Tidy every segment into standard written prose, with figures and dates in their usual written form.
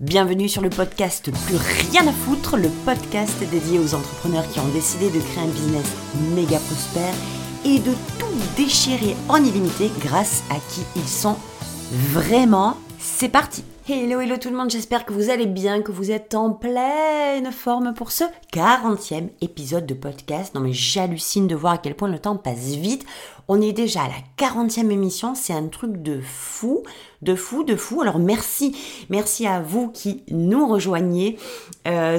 Bienvenue sur le podcast Plus Rien à foutre, le podcast dédié aux entrepreneurs qui ont décidé de créer un business méga prospère et de tout déchirer en illimité grâce à qui ils sont vraiment. C'est parti! Hello, hello tout le monde, j'espère que vous allez bien, que vous êtes en pleine forme pour ce 40e épisode de podcast. Non mais j'hallucine de voir à quel point le temps passe vite. On est déjà à la 40e émission, c'est un truc de fou, de fou, de fou. Alors merci à vous qui nous rejoignez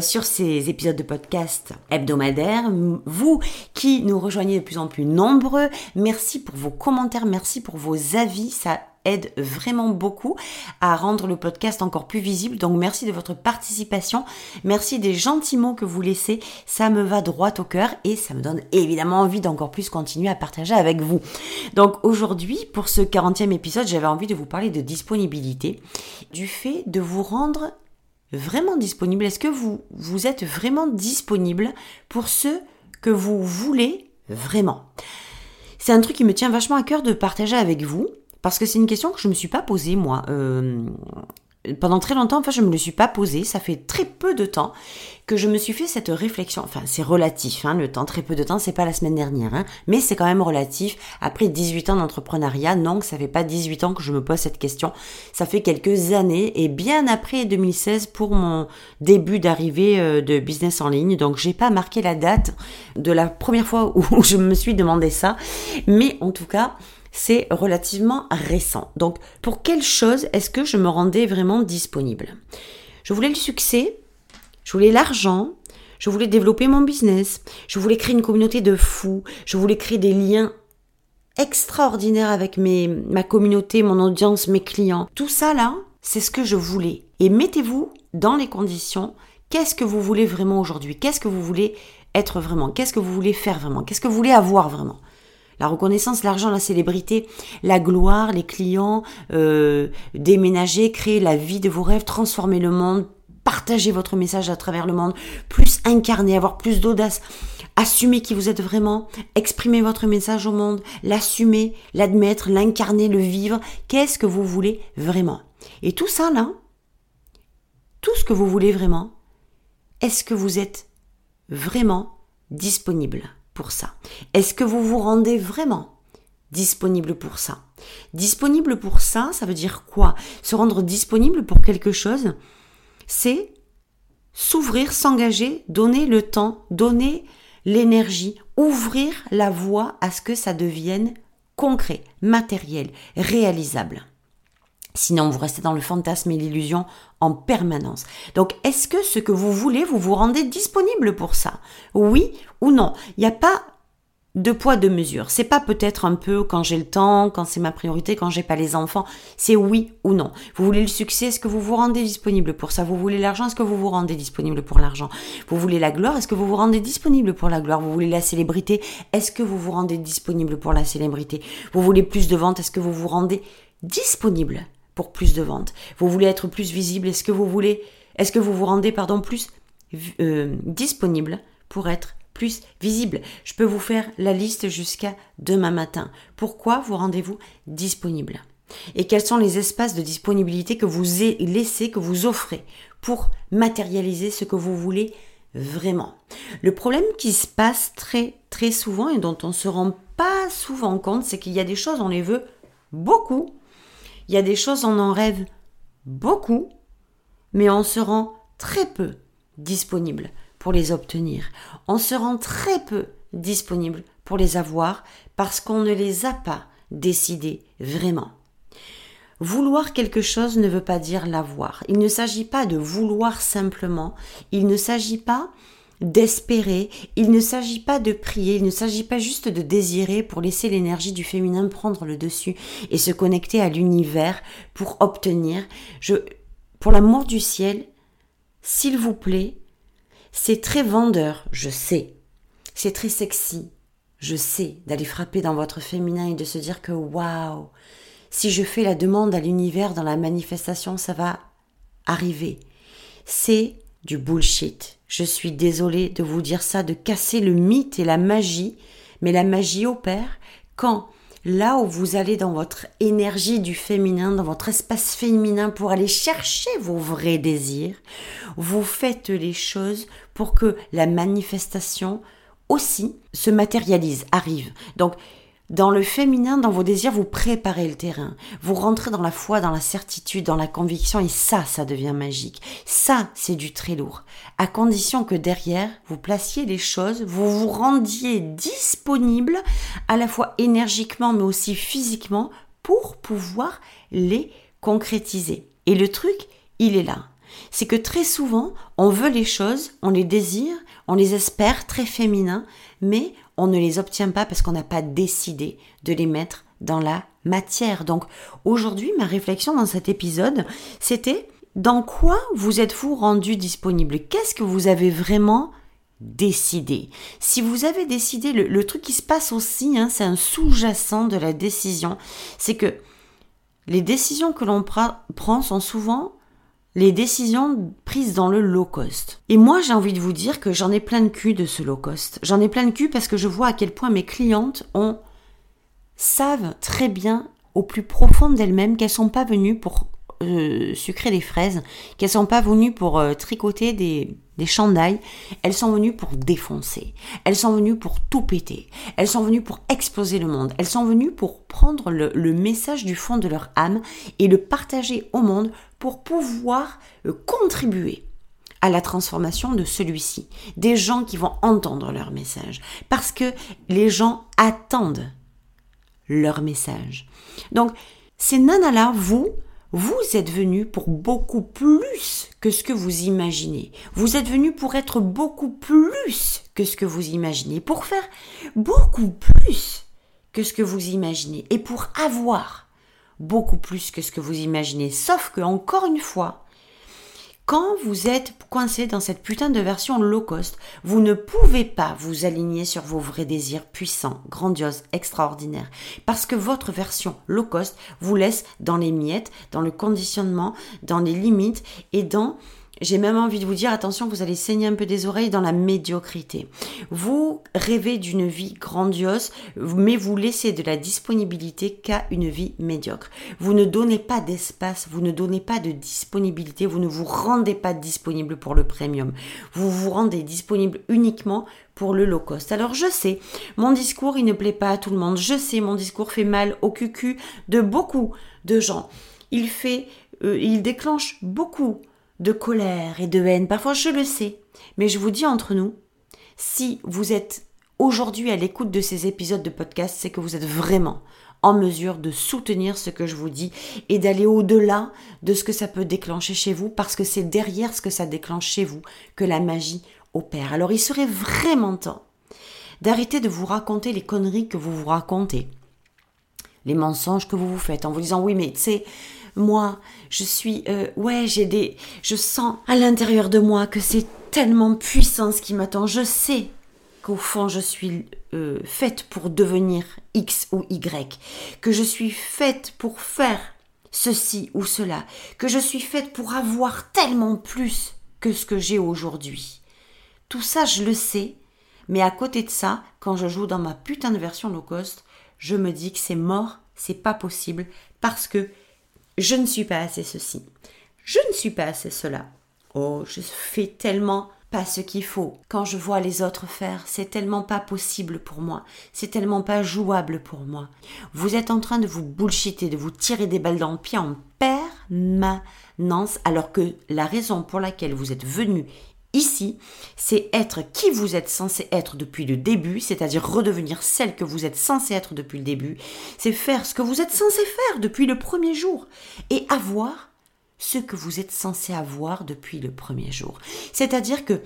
sur ces épisodes de podcast hebdomadaires, vous qui nous rejoignez de plus en plus nombreux. Merci pour vos commentaires, merci pour vos avis, ça aide vraiment beaucoup à rendre le podcast encore plus visible. Donc merci de votre participation, merci des gentils mots que vous laissez, ça me va droit au cœur et ça me donne évidemment envie d'encore plus continuer à partager avec vous. Donc aujourd'hui, pour ce 40e épisode, j'avais envie de vous parler de disponibilité, du fait de vous rendre vraiment disponible. Est-ce que vous êtes vraiment disponible pour ce que vous voulez vraiment? C'est un truc qui me tient vachement à cœur de partager avec vous. Parce que c'est une question que je ne me suis pas posée, moi. Pendant très longtemps, je ne me le suis pas posée. Ça fait très peu de temps que je me suis fait cette réflexion. Enfin, c'est relatif, hein, le temps. Très peu de temps, c'est pas la semaine dernière. Hein, mais c'est quand même relatif. Après 18 ans d'entrepreneuriat, non, ça fait pas 18 ans que je me pose cette question. Ça fait quelques années. Et bien après 2016, pour mon début d'arrivée de business en ligne. Donc, j'ai pas marqué la date de la première fois où je me suis demandé ça. Mais en tout cas, c'est relativement récent. Donc, pour quelle chose est-ce que je me rendais vraiment disponible? Je voulais le succès, je voulais l'argent, je voulais développer mon business, je voulais créer une communauté de fous, je voulais créer des liens extraordinaires avec ma communauté, mon audience, mes clients. Tout ça, là, c'est ce que je voulais. Et mettez-vous dans les conditions. Qu'est-ce que vous voulez vraiment aujourd'hui? Qu'est-ce que vous voulez être vraiment? Qu'est-ce que vous voulez faire vraiment? Qu'est-ce que vous voulez avoir vraiment? La reconnaissance, l'argent, la célébrité, la gloire, les clients, déménager, créer la vie de vos rêves, transformer le monde, partager votre message à travers le monde, plus incarner, avoir plus d'audace, assumer qui vous êtes vraiment, exprimer votre message au monde, l'assumer, l'admettre, l'incarner, le vivre. Qu'est-ce que vous voulez vraiment? Et tout ça là, tout ce que vous voulez vraiment, est-ce que vous êtes vraiment disponible pour ça? Est-ce que vous vous rendez vraiment disponible pour ça? Disponible pour ça, ça veut dire quoi? Se rendre disponible pour quelque chose, c'est s'ouvrir, s'engager, donner le temps, donner l'énergie, ouvrir la voie à ce que ça devienne concret, matériel, réalisable. Sinon, vous restez dans le fantasme et l'illusion en permanence. Donc, est-ce que ce que vous voulez, vous vous rendez disponible pour ça? Oui ou non? Il n'y a pas de poids, de mesure. C'est pas peut-être un peu quand j'ai le temps, quand c'est ma priorité, quand j'ai pas les enfants. C'est oui ou non. Vous voulez le succès, est-ce que vous vous rendez disponible pour ça? Vous voulez l'argent, est-ce que vous vous rendez disponible pour l'argent? Vous voulez la gloire, est-ce que vous vous rendez disponible pour la gloire? Vous voulez la célébrité, est-ce que vous vous rendez disponible pour la célébrité? Vous voulez plus de ventes, est-ce que vous vous rendez disponible pour plus de ventes? Vous voulez être plus visible, est-ce que vous vous rendez, plus disponible pour être plus visible? Je peux vous faire la liste jusqu'à demain matin. Pourquoi vous rendez-vous disponible? Et quels sont les espaces de disponibilité que vous laissez, que vous offrez pour matérialiser ce que vous voulez vraiment? Le problème qui se passe très, très souvent et dont on ne se rend pas souvent compte, c'est qu'il y a des choses, on les veut beaucoup. Il y a des choses, on en rêve beaucoup, mais on se rend très peu disponible pour les obtenir. On se rend très peu disponible pour les avoir parce qu'on ne les a pas décidés vraiment. Vouloir quelque chose ne veut pas dire l'avoir. Il ne s'agit pas de vouloir simplement. Il ne s'agit pas d'espérer, il ne s'agit pas de prier, il ne s'agit pas juste de désirer pour laisser l'énergie du féminin prendre le dessus et se connecter à l'univers pour obtenir. Pour l'amour du ciel, s'il vous plaît, c'est très vendeur, je sais, c'est très sexy, je sais, d'aller frapper dans votre féminin et de se dire que waouh, si je fais la demande à l'univers dans la manifestation, ça va arriver. C'est du bullshit. Je suis désolée de vous dire ça, de casser le mythe et la magie, mais la magie opère quand là où vous allez dans votre énergie du féminin, dans votre espace féminin pour aller chercher vos vrais désirs, vous faites les choses pour que la manifestation aussi se matérialise, arrive. Donc, dans le féminin, dans vos désirs, vous préparez le terrain. Vous rentrez dans la foi, dans la certitude, dans la conviction et ça devient magique. Ça, c'est du très lourd. À condition que derrière, vous placiez les choses, vous vous rendiez disponible à la fois énergiquement mais aussi physiquement pour pouvoir les concrétiser. Et le truc, il est là. C'est que très souvent, on veut les choses, on les désire, on les espère, très féminin, mais on ne les obtient pas parce qu'on n'a pas décidé de les mettre dans la matière. Donc aujourd'hui, ma réflexion dans cet épisode, c'était dans quoi vous êtes-vous rendu disponible ? Qu'est-ce que vous avez vraiment décidé ? Si vous avez décidé, le truc qui se passe aussi, c'est un sous-jacent de la décision, c'est que les décisions que l'on prend sont souvent les décisions prises dans le low cost. Et moi, j'ai envie de vous dire que j'en ai plein le cul de ce low cost. J'en ai plein le cul parce que je vois à quel point mes clientes savent très bien au plus profond d'elles-mêmes qu'elles sont pas venues pour sucrer des fraises, qu'elles sont pas venues pour tricoter des chandails. Elles sont venues pour défoncer. Elles sont venues pour tout péter. Elles sont venues pour exploser le monde. Elles sont venues pour prendre le message du fond de leur âme et le partager au monde pour pouvoir contribuer à la transformation de celui-ci. Des gens qui vont entendre leur message. Parce que les gens attendent leur message. Donc, ces nanas-là, vous êtes venus pour beaucoup plus que ce que vous imaginez. Vous êtes venus pour être beaucoup plus que ce que vous imaginez. Pour faire beaucoup plus que ce que vous imaginez. Et pour avoir beaucoup plus que ce que vous imaginez. Sauf que, encore une fois, quand vous êtes coincé dans cette putain de version low cost, vous ne pouvez pas vous aligner sur vos vrais désirs puissants, grandioses, extraordinaires. Parce que votre version low cost vous laisse dans les miettes, dans le conditionnement, dans les limites et dans, j'ai même envie de vous dire, attention, vous allez saigner un peu des oreilles, dans la médiocrité. Vous rêvez d'une vie grandiose, mais vous laissez de la disponibilité qu'à une vie médiocre. Vous ne donnez pas d'espace, vous ne donnez pas de disponibilité, vous ne vous rendez pas disponible pour le premium. Vous vous rendez disponible uniquement pour le low cost. Alors je sais, mon discours, il ne plaît pas à tout le monde. Je sais, mon discours fait mal au cucu de beaucoup de gens. Il déclenche beaucoup de colère et de haine, parfois je le sais, mais je vous dis entre nous, si vous êtes aujourd'hui à l'écoute de ces épisodes de podcast, c'est que vous êtes vraiment en mesure de soutenir ce que je vous dis et d'aller au-delà de ce que ça peut déclencher chez vous, parce que c'est derrière ce que ça déclenche chez vous que la magie opère. Alors il serait vraiment temps d'arrêter de vous raconter les conneries que vous vous racontez, les mensonges que vous vous faites en vous disant « oui mais tu sais, moi, je suis, je sens à l'intérieur de moi que c'est tellement puissant ce qui m'attend. Je sais qu'au fond, je suis faite pour devenir X ou Y, que je suis faite pour faire ceci ou cela, que je suis faite pour avoir tellement plus que ce que j'ai aujourd'hui. » Tout ça, je le sais, mais à côté de ça, quand je joue dans ma putain de version low cost, je me dis que c'est mort, c'est pas possible, parce que je ne suis pas assez ceci. Je ne suis pas assez cela. Oh, je fais tellement pas ce qu'il faut. Quand je vois les autres faire, c'est tellement pas possible pour moi. C'est tellement pas jouable pour moi. Vous êtes en train de vous bullshiter, de vous tirer des balles dans le pied en permanence, alors que la raison pour laquelle vous êtes venu ici, c'est être qui vous êtes censé être depuis le début, c'est-à-dire redevenir celle que vous êtes censé être depuis le début. C'est faire ce que vous êtes censé faire depuis le premier jour et avoir ce que vous êtes censé avoir depuis le premier jour. C'est-à-dire que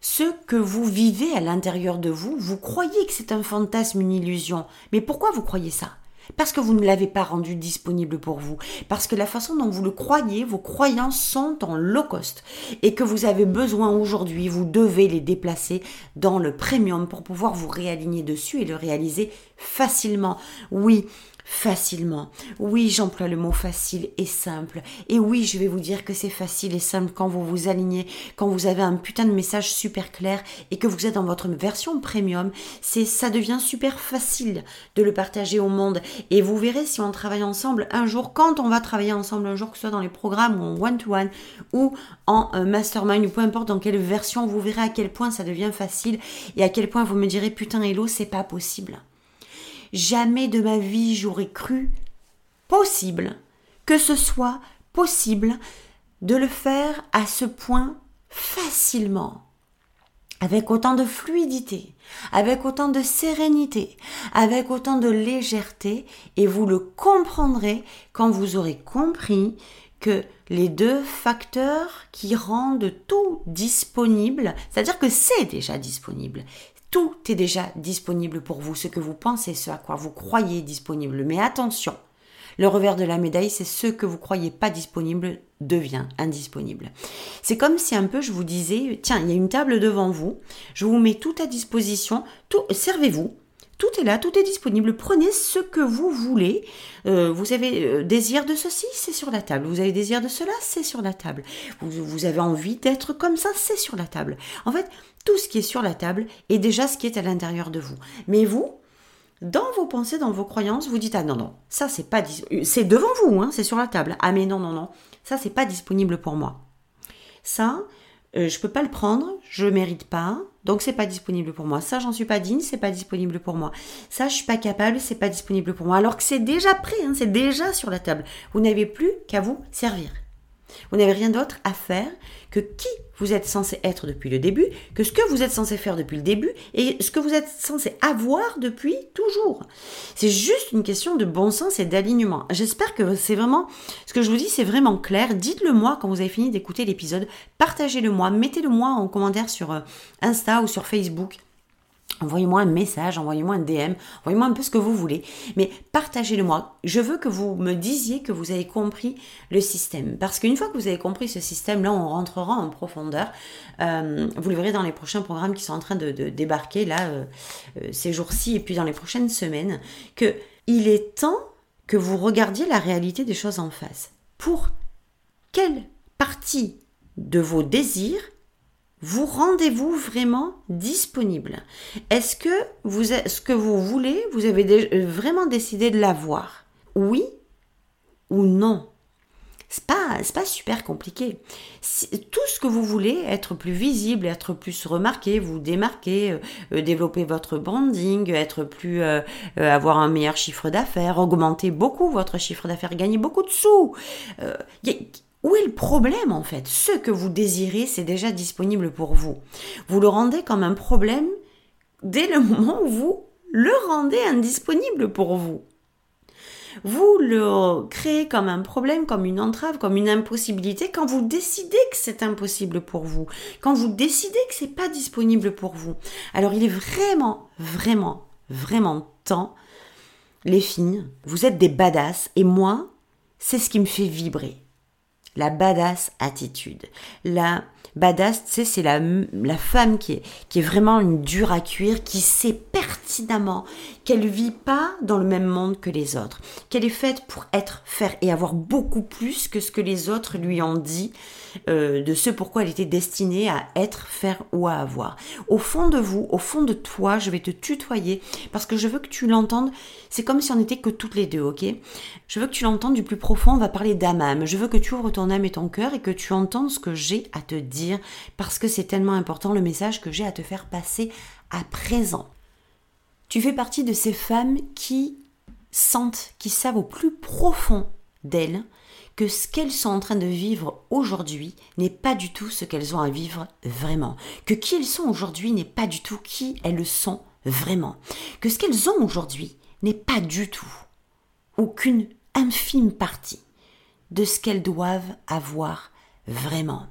ce que vous vivez à l'intérieur de vous, vous croyez que c'est un fantasme, une illusion. Mais pourquoi vous croyez ça ? Parce que vous ne l'avez pas rendu disponible pour vous. Parce que la façon dont vous le croyez, vos croyances sont en low cost. Et que vous avez besoin aujourd'hui, vous devez les déplacer dans le premium pour pouvoir vous réaligner dessus et le réaliser facilement. Oui, facilement. Oui, j'emploie le mot facile et simple. Et oui, je vais vous dire que c'est facile et simple quand vous vous alignez, quand vous avez un putain de message super clair et que vous êtes dans votre version premium, ça devient super facile de le partager au monde. Et vous verrez si on travaille ensemble un jour, quand on va travailler ensemble un jour, que ce soit dans les programmes ou en one-to-one ou en mastermind ou peu importe dans quelle version, vous verrez à quel point ça devient facile et à quel point vous me direz « Putain, hello, c'est pas possible ». Jamais de ma vie j'aurais cru possible, que ce soit possible de le faire à ce point facilement, avec autant de fluidité, avec autant de sérénité, avec autant de légèreté, et vous le comprendrez quand vous aurez compris que les deux facteurs qui rendent tout disponible, c'est-à-dire que c'est déjà disponible, tout est déjà disponible pour vous, ce que vous pensez, ce à quoi vous croyez disponible. Mais attention, le revers de la médaille, c'est ce que vous croyez pas disponible devient indisponible. C'est comme si un peu je vous disais, tiens, il y a une table devant vous, je vous mets tout à disposition, tout, servez-vous. Tout est là, tout est disponible. Prenez ce que vous voulez. Vous avez désir de ceci, c'est sur la table. Vous avez désir de cela, c'est sur la table. Vous avez envie d'être comme ça, c'est sur la table. En fait, tout ce qui est sur la table est déjà ce qui est à l'intérieur de vous. Mais vous, dans vos pensées, dans vos croyances, vous dites « Ah non, non, ça c'est pas disponible. C'est devant vous, hein, c'est sur la table. Ah mais non, non, non, ça c'est pas disponible pour moi. Ça, je peux pas le prendre, je mérite pas. » Donc, c'est pas disponible pour moi. Ça, j'en suis pas digne, c'est pas disponible pour moi. Ça, je suis pas capable, c'est pas disponible pour moi. Alors que c'est déjà prêt, hein, c'est déjà sur la table. Vous n'avez plus qu'à vous servir. Vous n'avez rien d'autre à faire que qui vous êtes censé être depuis le début, que ce que vous êtes censé faire depuis le début et ce que vous êtes censé avoir depuis toujours. C'est juste une question de bon sens et d'alignement. J'espère que c'est vraiment, ce que je vous dis, c'est vraiment clair. Dites-le moi quand vous avez fini d'écouter l'épisode, partagez-le moi, mettez-le moi en commentaire sur Insta ou sur Facebook. Envoyez-moi un message, envoyez-moi un DM, envoyez-moi un peu ce que vous voulez, mais partagez-le-moi. Je veux que vous me disiez que vous avez compris le système, parce qu'une fois que vous avez compris ce système-là, on rentrera en profondeur. Vous le verrez dans les prochains programmes qui sont en train de débarquer là ces jours-ci et puis dans les prochaines semaines, que il est temps que vous regardiez la réalité des choses en face. Pour quelle partie de vos désirs vous rendez-vous vraiment disponible? Est-ce que ce que vous voulez, vous avez vraiment décidé de l'avoir? Oui ou non? C'est pas super compliqué. Tout ce que vous voulez, être plus visible, être plus remarqué, vous démarquer, développer votre branding, être plus, avoir un meilleur chiffre d'affaires, augmenter beaucoup votre chiffre d'affaires, gagner beaucoup de sous. Où est le problème en fait? Ce que vous désirez, c'est déjà disponible pour vous. Vous le rendez comme un problème dès le moment où vous le rendez indisponible pour vous. Vous le créez comme un problème, comme une entrave, comme une impossibilité quand vous décidez que c'est impossible pour vous, quand vous décidez que c'est pas disponible pour vous. Alors il est vraiment, vraiment, vraiment temps, les filles, vous êtes des badass et moi, c'est ce qui me fait vibrer. La badass attitude. La badass, tu sais, c'est la femme qui est vraiment une dure à cuire, qui sait pertinemment qu'elle vit pas dans le même monde que les autres, qu'elle est faite pour faire et avoir beaucoup plus que ce que les autres lui ont dit de ce pourquoi elle était destinée à être, faire ou à avoir. Au fond de vous, au fond de toi, je vais te tutoyer parce que je veux que tu l'entendes. C'est comme si on n'était que toutes les deux, ok? Je veux que tu l'entendes du plus profond. On va parler d'âme. Je veux que tu ouvres ton âme et ton cœur et que tu entends ce que j'ai à te dire. Parce que c'est tellement important le message que j'ai à te faire passer à présent. Tu fais partie de ces femmes qui sentent, qui savent au plus profond d'elles que ce qu'elles sont en train de vivre aujourd'hui n'est pas du tout ce qu'elles ont à vivre vraiment. Que qui elles sont aujourd'hui n'est pas du tout qui elles sont vraiment. Que ce qu'elles ont aujourd'hui n'est pas du tout ou qu'une infime partie de ce qu'elles doivent avoir vraiment.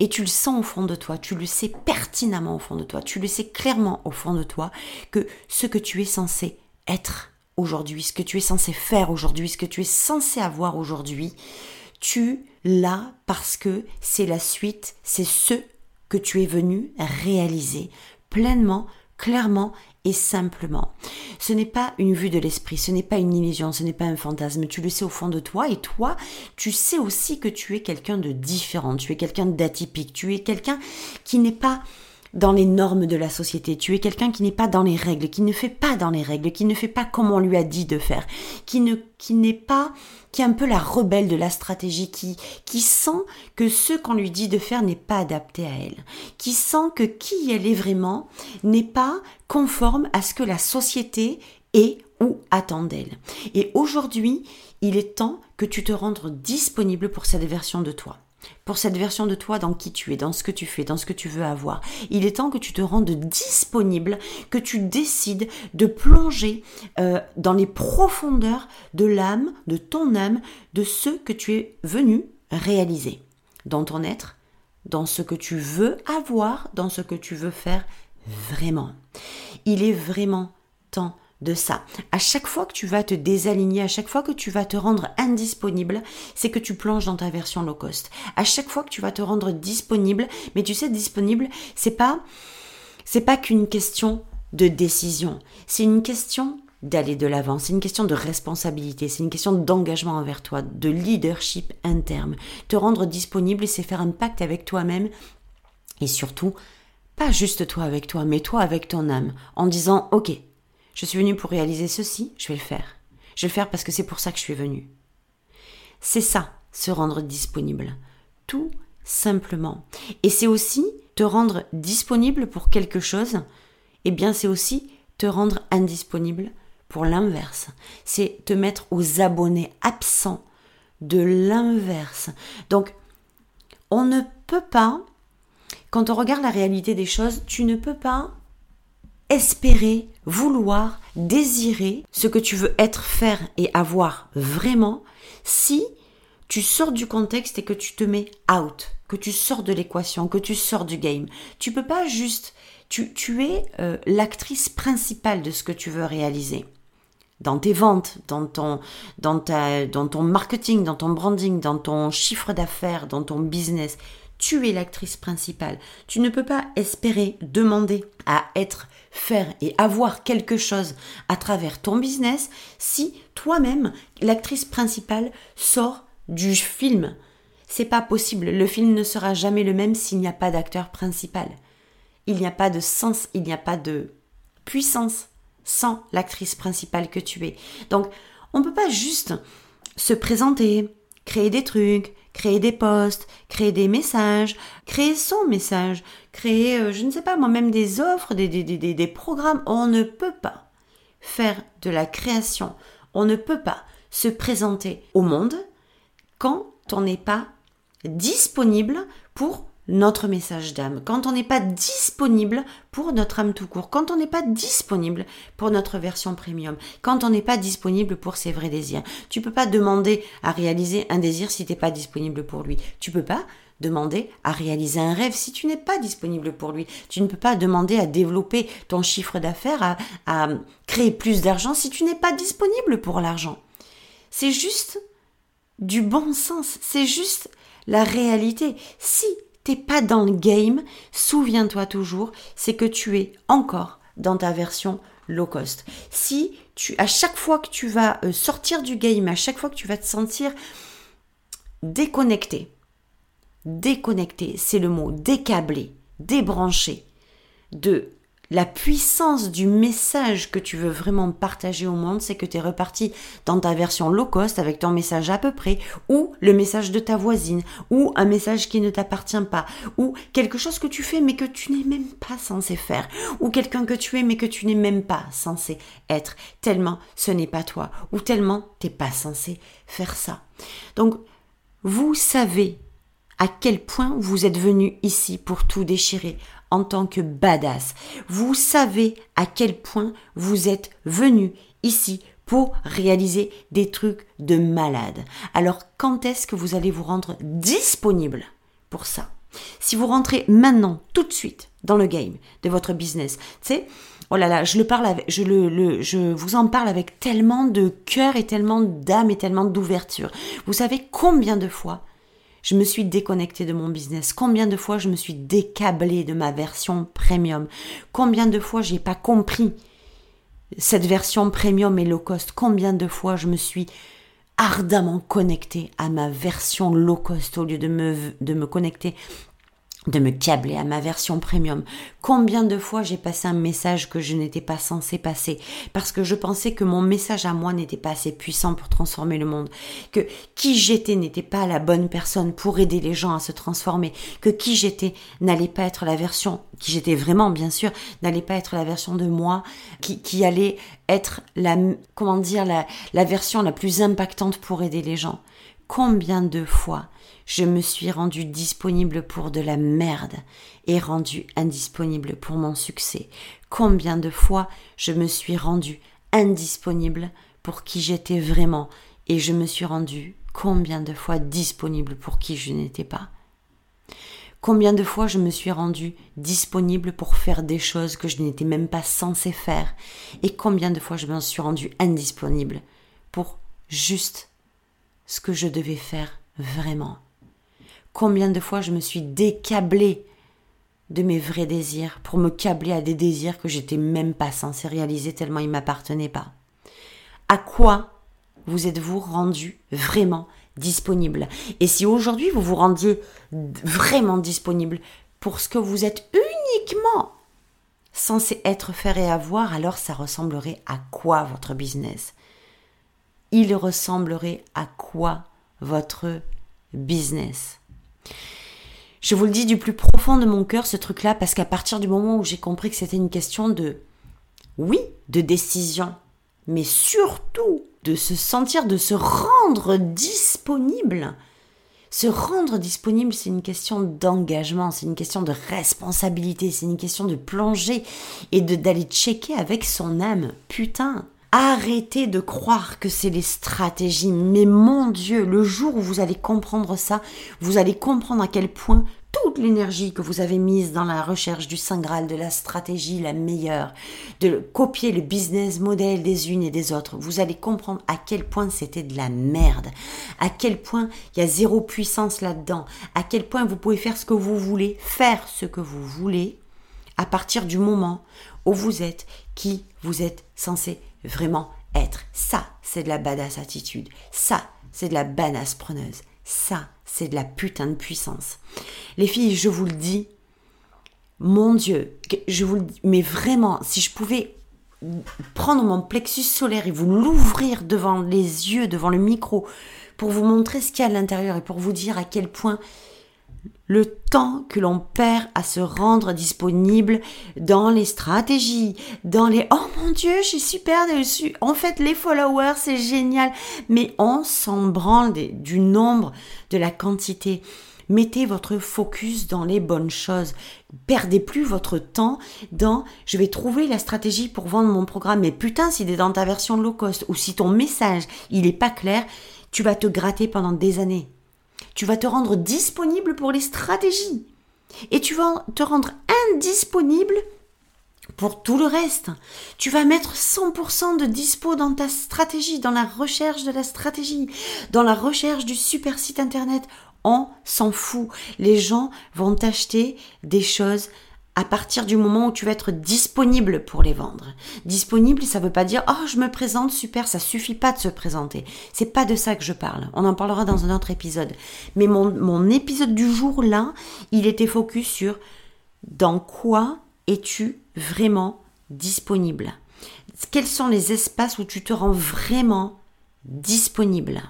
Et tu le sens au fond de toi, tu le sais pertinemment au fond de toi, tu le sais clairement au fond de toi que ce que tu es censé être aujourd'hui, ce que tu es censé faire aujourd'hui, ce que tu es censé avoir aujourd'hui, tu l'as parce que c'est la suite, c'est ce que tu es venu réaliser pleinement, clairement et simplement. Ce n'est pas une vue de l'esprit, ce n'est pas une illusion, ce n'est pas un fantasme. Tu le sais au fond de toi et toi, tu sais aussi que tu es quelqu'un de différent, tu es quelqu'un d'atypique, tu es quelqu'un qui n'est pas dans les normes de la société, tu es quelqu'un qui n'est pas dans les règles, qui ne fait pas dans les règles, qui ne fait pas comme on lui a dit de faire, qui est un peu la rebelle de la stratégie, qui sent que ce qu'on lui dit de faire n'est pas adapté à elle, qui sent que qui elle est vraiment n'est pas conforme à ce que la société est ou attend d'elle. Et aujourd'hui, il est temps que tu te rendes disponible pour cette version de toi. Pour cette version de toi dans qui tu es, dans ce que tu fais, dans ce que tu veux avoir. Il est temps que tu te rendes disponible, que tu décides de plonger dans les profondeurs de l'âme, de ton âme, de ce que tu es venu réaliser. Dans ton être, dans ce que tu veux avoir, dans ce que tu veux faire vraiment. Il est vraiment temps de ça. À chaque fois que tu vas te désaligner, à chaque fois que tu vas te rendre indisponible, c'est que tu plonges dans ta version low cost. À chaque fois que tu vas te rendre disponible, mais tu sais, disponible, c'est pas qu'une question de décision. C'est une question d'aller de l'avant, c'est une question de responsabilité, c'est une question d'engagement envers toi, de leadership interne. Te rendre disponible, c'est faire un pacte avec toi-même et surtout, pas juste toi avec toi, mais toi avec ton âme, en disant « Ok, je suis venue pour réaliser ceci, je vais le faire. Je vais le faire parce que c'est pour ça que je suis venue. » C'est ça, se rendre disponible, tout simplement. Et c'est aussi te rendre disponible pour quelque chose, eh bien c'est aussi te rendre indisponible pour l'inverse. C'est te mettre aux abonnés absents de l'inverse. Donc, on ne peut pas, quand on regarde la réalité des choses, tu ne peux pas espérer, vouloir, désirer ce que tu veux être, faire et avoir vraiment si tu sors du contexte et que tu te mets out, que tu sors de l'équation, que tu sors du game. Tu peux pas juste... Tu es l'actrice principale de ce que tu veux réaliser. Dans tes ventes, dans ton marketing, dans ton branding, dans ton chiffre d'affaires, dans ton business... Tu es l'actrice principale. Tu ne peux pas espérer, demander à être, faire et avoir quelque chose à travers ton business si toi-même, l'actrice principale, sort du film. C'est pas possible. Le film ne sera jamais le même s'il n'y a pas d'acteur principal. Il n'y a pas de sens, il n'y a pas de puissance sans l'actrice principale que tu es. Donc, on ne peut pas juste se présenter, créer des trucs, créer des posts, créer des messages, créer son message, créer, je ne sais pas, moi-même des offres, des programmes. On ne peut pas faire de la création, on ne peut pas se présenter au monde quand on n'est pas disponible pour notre message d'âme, quand on n'est pas disponible pour notre âme tout court, quand on n'est pas disponible pour notre version premium, quand on n'est pas disponible pour ses vrais désirs. Tu peux pas demander à réaliser un désir si t'es pas disponible pour lui. Tu peux pas demander à réaliser un rêve si tu n'es pas disponible pour lui. Tu ne peux pas demander à développer ton chiffre d'affaires, à créer plus d'argent si tu n'es pas disponible pour l'argent. C'est juste du bon sens. C'est juste la réalité. Si t'es pas dans le game, souviens-toi toujours, c'est que tu es encore dans ta version low cost. Si tu, à chaque fois que tu vas sortir du game, à chaque fois que tu vas te sentir déconnecté, c'est le mot, décablé, débranché de la puissance du message que tu veux vraiment partager au monde, c'est que tu es reparti dans ta version low cost avec ton message à peu près, ou le message de ta voisine, ou un message qui ne t'appartient pas, ou quelque chose que tu fais mais que tu n'es même pas censé faire, ou quelqu'un que tu es mais que tu n'es même pas censé être, tellement ce n'est pas toi, ou tellement t'es pas censé faire ça. Donc, vous savez à quel point vous êtes venu ici pour tout déchirer en tant que badass. Vous savez à quel point vous êtes venu ici pour réaliser des trucs de malade. Alors, quand est-ce que vous allez vous rendre disponible pour ça? Si vous rentrez maintenant, tout de suite, dans le game de votre business, tu sais, oh là là, je vous en parle avec tellement de cœur et tellement d'âme et tellement d'ouverture. Vous savez combien de fois Je me suis déconnectée de mon business. Combien de fois je me suis décablée de ma version premium? Combien de fois j'ai pas compris cette version premium et low cost? Combien de fois je me suis ardemment connectée à ma version low cost au lieu de me connecter, de me câbler à ma version premium? Combien de fois j'ai passé un message que je n'étais pas censée passer parce que je pensais que mon message à moi n'était pas assez puissant pour transformer le monde, que qui j'étais n'était pas la bonne personne pour aider les gens à se transformer, que qui j'étais n'allait pas être la version, qui j'étais vraiment bien sûr, n'allait pas être la version de moi qui allait être la version la plus impactante pour aider les gens. Combien de fois je me suis rendue disponible pour de la merde et rendue indisponible pour mon succès? Combien de fois je me suis rendue indisponible pour qui j'étais vraiment et je me suis rendue combien de fois disponible pour qui je n'étais pas? Combien de fois je me suis rendue disponible pour faire des choses que je n'étais même pas censée faire et combien de fois je me suis rendue indisponible pour juste ce que je devais faire vraiment? Combien de fois je me suis décablée de mes vrais désirs pour me câbler à des désirs que j'étais même pas censée réaliser tellement ils m'appartenaient pas? À quoi vous êtes-vous rendu vraiment disponible? Et si aujourd'hui vous vous rendiez vraiment disponible pour ce que vous êtes uniquement censé être, faire et avoir, alors ça ressemblerait à quoi votre business? Il ressemblerait à quoi votre business? Je vous le dis du plus profond de mon cœur, ce truc-là, parce qu'à partir du moment où j'ai compris que c'était une question de décision, mais surtout de se sentir, de se rendre disponible. Se rendre disponible, c'est une question d'engagement, c'est une question de responsabilité, c'est une question de plonger et d'aller checker avec son âme. Putain! Arrêtez de croire que c'est les stratégies, mais mon Dieu, le jour où vous allez comprendre ça, vous allez comprendre à quel point toute l'énergie que vous avez mise dans la recherche du Saint Graal, de la stratégie la meilleure, de copier le business model des unes et des autres, vous allez comprendre à quel point c'était de la merde, à quel point il y a zéro puissance là-dedans, à quel point vous pouvez faire ce que vous voulez, à partir du moment où vous êtes qui vous êtes censé vraiment être. Ça, c'est de la badass attitude. Ça, c'est de la badass preneuse. Ça, c'est de la putain de puissance. Les filles, je vous le dis, mon Dieu, mais vraiment, si je pouvais prendre mon plexus solaire et vous l'ouvrir devant les yeux, devant le micro, pour vous montrer ce qu'il y a à l'intérieur et pour vous dire à quel point le temps que l'on perd à se rendre disponible dans les stratégies, dans les « Oh mon Dieu, je suis super dessus !» En fait, les followers, c'est génial. Mais on s'en branle du nombre, de la quantité. Mettez votre focus dans les bonnes choses. Perdez plus votre temps dans « Je vais trouver la stratégie pour vendre mon programme. » Mais putain, si t'es dans ta version low cost ou si ton message, il n'est pas clair, tu vas te gratter pendant des années. Tu vas te rendre disponible pour les stratégies et tu vas te rendre indisponible pour tout le reste. Tu vas mettre 100% de dispo dans ta stratégie, dans la recherche de la stratégie, dans la recherche du super site internet. On s'en fout. Les gens vont t'acheter des choses à partir du moment où tu vas être disponible pour les vendre. Disponible, ça veut pas dire « Oh, je me présente, super », ça suffit pas de se présenter. C'est pas de ça que je parle. On en parlera dans un autre épisode. Mais mon épisode du jour, là, il était focus sur dans quoi es-tu vraiment disponible? Quels sont les espaces où tu te rends vraiment disponible?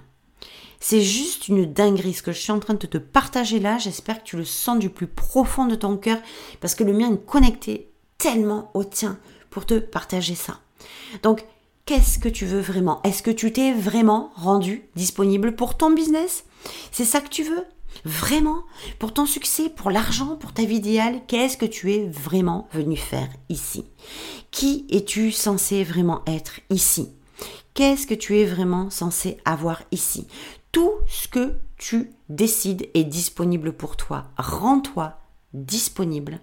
C'est juste une dinguerie ce que je suis en train de te partager là. J'espère que tu le sens du plus profond de ton cœur parce que le mien est connecté tellement au tien pour te partager ça. Donc, qu'est-ce que tu veux vraiment? Est-ce que tu t'es vraiment rendu disponible pour ton business? C'est ça que tu veux? Vraiment? Pour ton succès, pour l'argent, pour ta vie idéale, qu'est-ce que tu es vraiment venu faire ici? Qui es-tu censé vraiment être ici? Qu'est-ce que tu es vraiment censé avoir ici? Tout ce que tu décides est disponible pour toi. Rends-toi disponible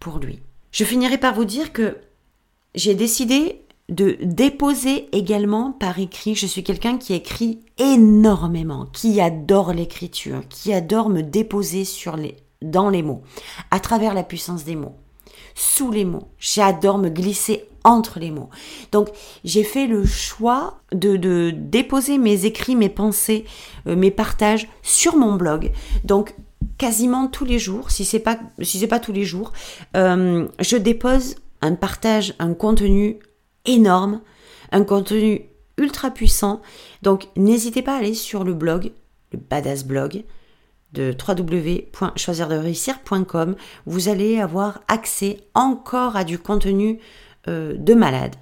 pour lui. Je finirai par vous dire que j'ai décidé de déposer également par écrit. Je suis quelqu'un qui écrit énormément, qui adore l'écriture, qui adore me déposer dans les mots, à travers la puissance des mots, sous les mots. J'adore me glisser entre les mots. Donc, j'ai fait le choix de déposer mes écrits, mes pensées, mes partages sur mon blog. Donc, quasiment tous les jours, si c'est pas tous les jours, je dépose un partage, un contenu énorme, un contenu ultra puissant. Donc, n'hésitez pas à aller sur le blog, le Badass Blog de www.choisirdereussir.com. Vous allez avoir accès encore à du contenu de malade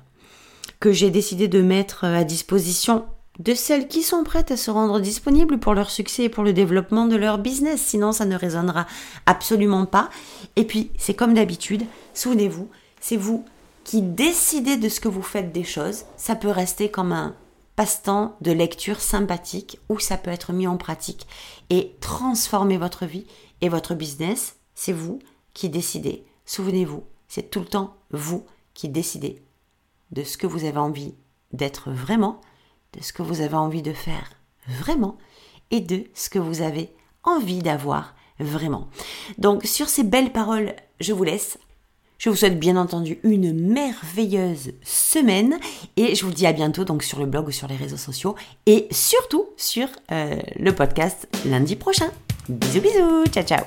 que j'ai décidé de mettre à disposition de celles qui sont prêtes à se rendre disponibles pour leur succès et pour le développement de leur business. Sinon, ça ne résonnera absolument pas. Et puis, c'est comme d'habitude, souvenez-vous, c'est vous qui décidez de ce que vous faites des choses. Ça peut rester comme un passe-temps de lecture sympathique ou ça peut être mis en pratique et transformer votre vie et votre business. C'est vous qui décidez. Souvenez-vous, c'est tout le temps vous qui décidez de ce que vous avez envie d'être vraiment, de ce que vous avez envie de faire vraiment et de ce que vous avez envie d'avoir vraiment. Donc sur ces belles paroles, je vous laisse. Je vous souhaite bien entendu une merveilleuse semaine et je vous dis à bientôt donc sur le blog ou sur les réseaux sociaux et surtout sur le podcast lundi prochain. Bisous, ciao, ciao.